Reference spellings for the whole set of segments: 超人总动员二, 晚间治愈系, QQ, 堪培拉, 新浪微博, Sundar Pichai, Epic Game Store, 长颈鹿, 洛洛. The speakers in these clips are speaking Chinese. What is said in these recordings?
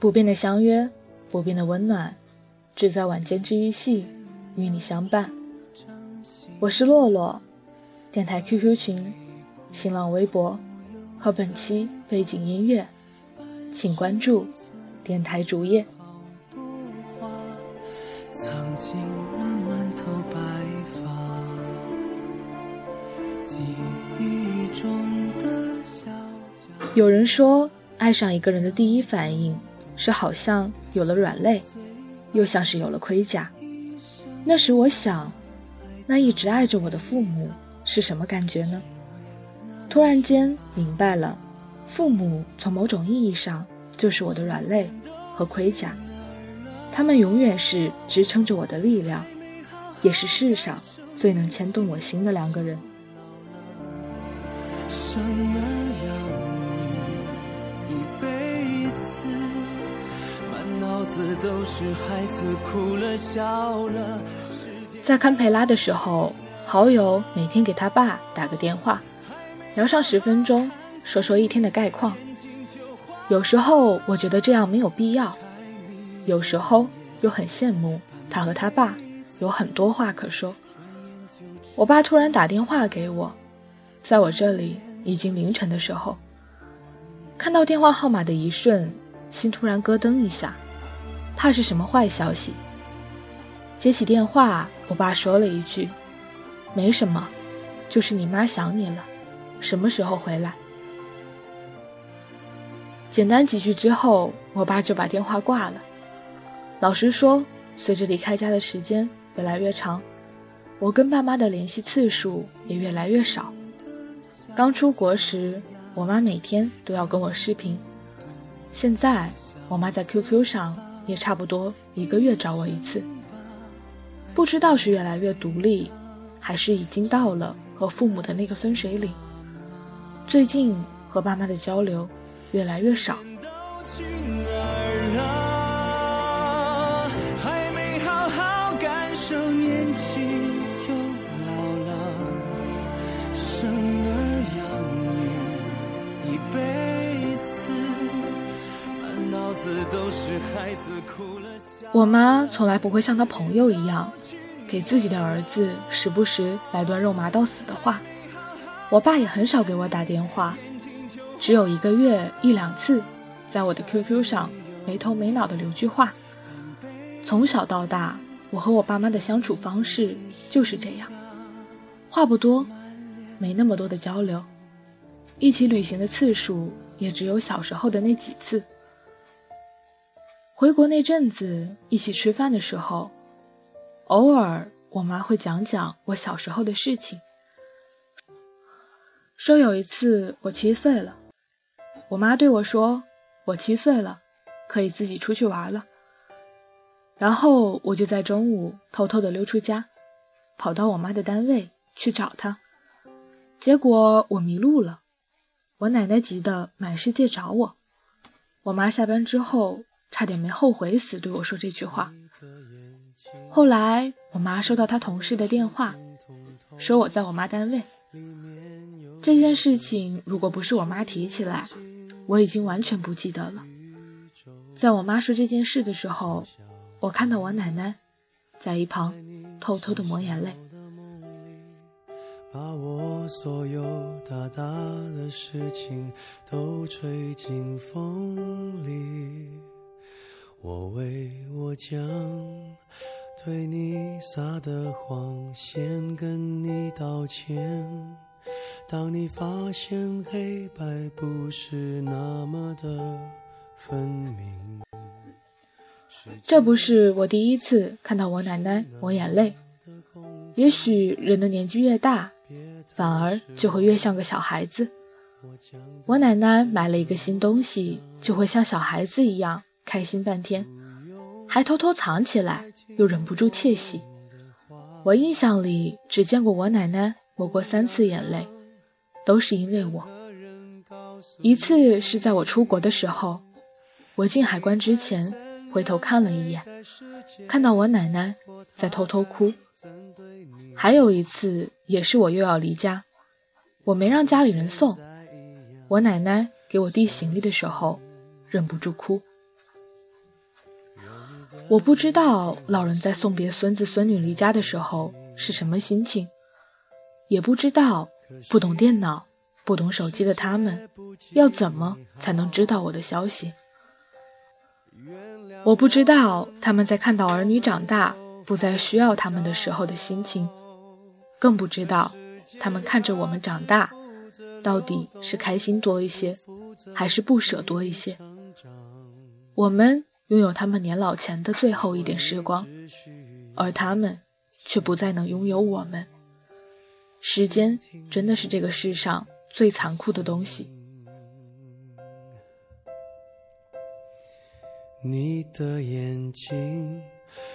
不变的相约，不变的温暖，只在晚间治愈系与你相伴。我是洛洛，电台 QQ 群、新浪微博和本期背景音乐，请关注电台主页。藏进了满头白发，记忆中的小脚。有人说，爱上一个人的第一反应是好像有了软肋，又像是有了盔甲。那时我想，那一直爱着我的父母是什么感觉呢？突然间明白了，父母从某种意义上就是我的软肋和盔甲，他们永远是支撑着我的力量，也是世上最能牵动我心的两个人。生而养你一辈，在堪培拉的时候，好友每天给他爸打个电话，聊上10分钟，说说一天的概况。有时候我觉得这样没有必要，有时候又很羡慕他和他爸有很多话可说。我爸突然打电话给我，在我这里已经凌晨的时候，看到电话号码的一瞬，心突然咯噔一下，怕是什么坏消息。接起电话，我爸说了一句：“没什么，就是你妈想你了，什么时候回来？”简单几句之后，我爸就把电话挂了。老实说，随着离开家的时间越来越长，我跟爸妈的联系次数也越来越少。刚出国时，我妈每天都要跟我视频。现在我妈在 QQ 上也差不多1个月找我一次，不知道是越来越独立，还是已经到了和父母的那个分水岭。最近和爸妈的交流越来越少。还没好好感受年轻就老了，生儿养女一辈。我妈从来不会像她朋友一样给自己的儿子时不时来段肉麻到死的话，我爸也很少给我打电话，只有1个月1-2次在我的 QQ 上没头没脑的留句话。从小到大，我和我爸妈的相处方式就是这样，话不多，没那么多的交流，一起旅行的次数也只有小时候的那几次。回国那阵子一起吃饭的时候，偶尔我妈会讲讲我小时候的事情，说有一次我7岁了，我妈对我说：“我7岁了，可以自己出去玩了。”然后我就在中午偷偷地溜出家，跑到我妈的单位去找她，结果我迷路了。我奶奶急得满世界找我，我妈下班之后差点没后悔死对我说这句话。后来我妈收到她同事的电话，说我在我妈单位。这件事情如果不是我妈提起来，我已经完全不记得了。在我妈说这件事的时候，我看到我奶奶在一旁偷偷地抹眼泪。把我所有大大的事情都吹进风里，我为我将对你撒的谎先跟你道歉，当你发现黑白不是那么的分明。这不是我第一次看到我奶奶抹眼泪，也许人的年纪越大，反而就会越像个小孩子。我奶奶买了一个新东西，就会像小孩子一样开心半天，还偷偷藏起来，又忍不住窃喜。我印象里只见过我奶奶抹过3次眼泪，都是因为我。一次是在我出国的时候，我进海关之前回头看了一眼，看到我奶奶在偷偷哭。还有一次也是我又要离家，我没让家里人送，我奶奶给我递行李的时候忍不住哭。我不知道老人在送别孙子孙女离家的时候是什么心情，也不知道不懂电脑不懂手机的他们要怎么才能知道我的消息。我不知道他们在看到儿女长大不再需要他们的时候的心情，更不知道他们看着我们长大到底是开心多一些还是不舍多一些。我们拥有他们年老前的最后一点时光，而他们却不再能拥有我们。时间真的是这个世上最残酷的东西。你的眼睛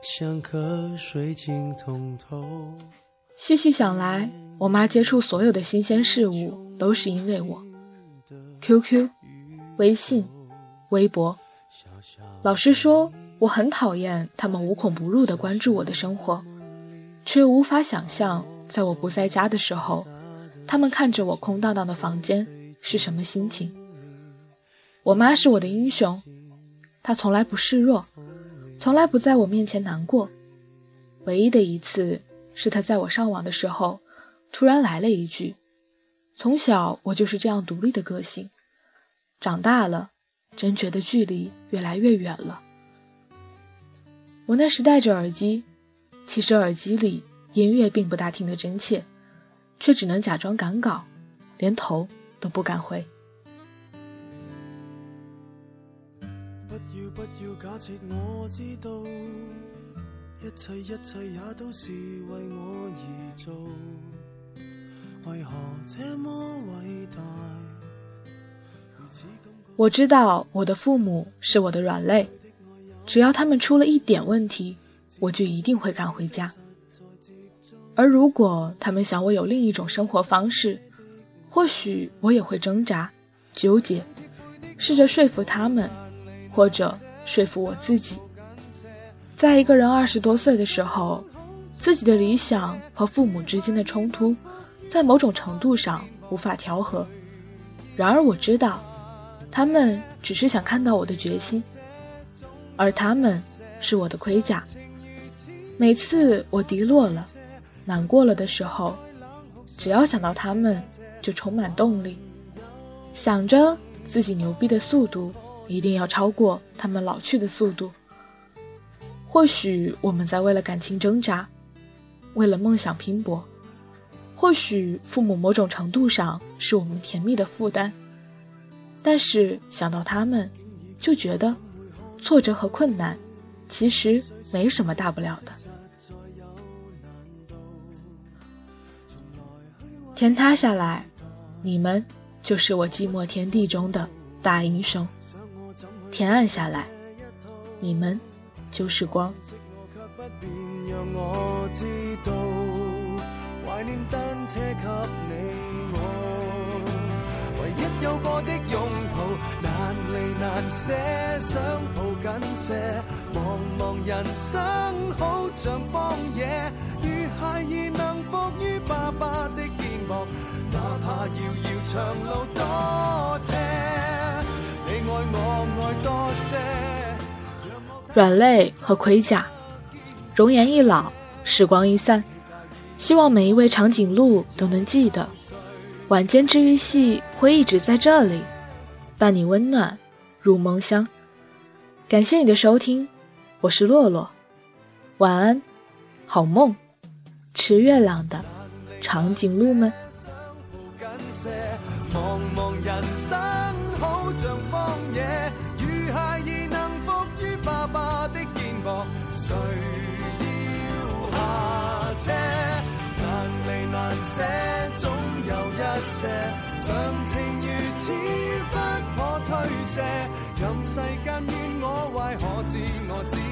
像颗水晶通透。细细想来，我妈接触所有的新鲜事物都是因为我。 QQ、 微信、微博，老实说我很讨厌他们无孔不入地关注我的生活，却无法想象在我不在家的时候，他们看着我空荡荡的房间是什么心情。我妈是我的英雄，她从来不示弱，从来不在我面前难过。唯一的一次是她在我上网的时候突然来了一句，从小我就是这样独立的个性，长大了真觉得距离越来越远了。我那时戴着耳机，其实耳机里音乐并不大听得真切，却只能假装赶稿，连头都不敢回。不要假设我知道一切也都是为我而做，为何这么伟大。我知道我的父母是我的软肋，只要他们出了一点问题，我就一定会赶回家。而如果他们想我有另一种生活方式，或许我也会挣扎纠结，试着说服他们或者说服我自己。在一个人20多岁的时候，自己的理想和父母之间的冲突在某种程度上无法调和，然而我知道他们只是想看到我的决心，而他们是我的盔甲。每次我低落了难过了的时候，只要想到他们就充满动力，想着自己牛逼的速度一定要超过他们老去的速度。或许我们在为了感情挣扎，为了梦想拼搏，或许父母某种程度上是我们甜蜜的负担，但是想到他们就觉得挫折和困难其实没什么大不了的。天塌下来，你们就是我寂寞天地中的大英雄，天暗下来，你们就是光。软肋和盔甲，容颜一老，时光一散，希望每一位长颈鹿都能记得，晚间治愈系会一直在这里伴你温暖入梦乡。感谢你的收听，我是洛洛，晚安，好梦，吃月亮的长颈鹿们。茫茫人生好像荒野，如孩儿能伏于爸爸的肩膊，谁要下车？难离难舍，总有一些常情如此不可推卸。任世间怨我坏，可知我知。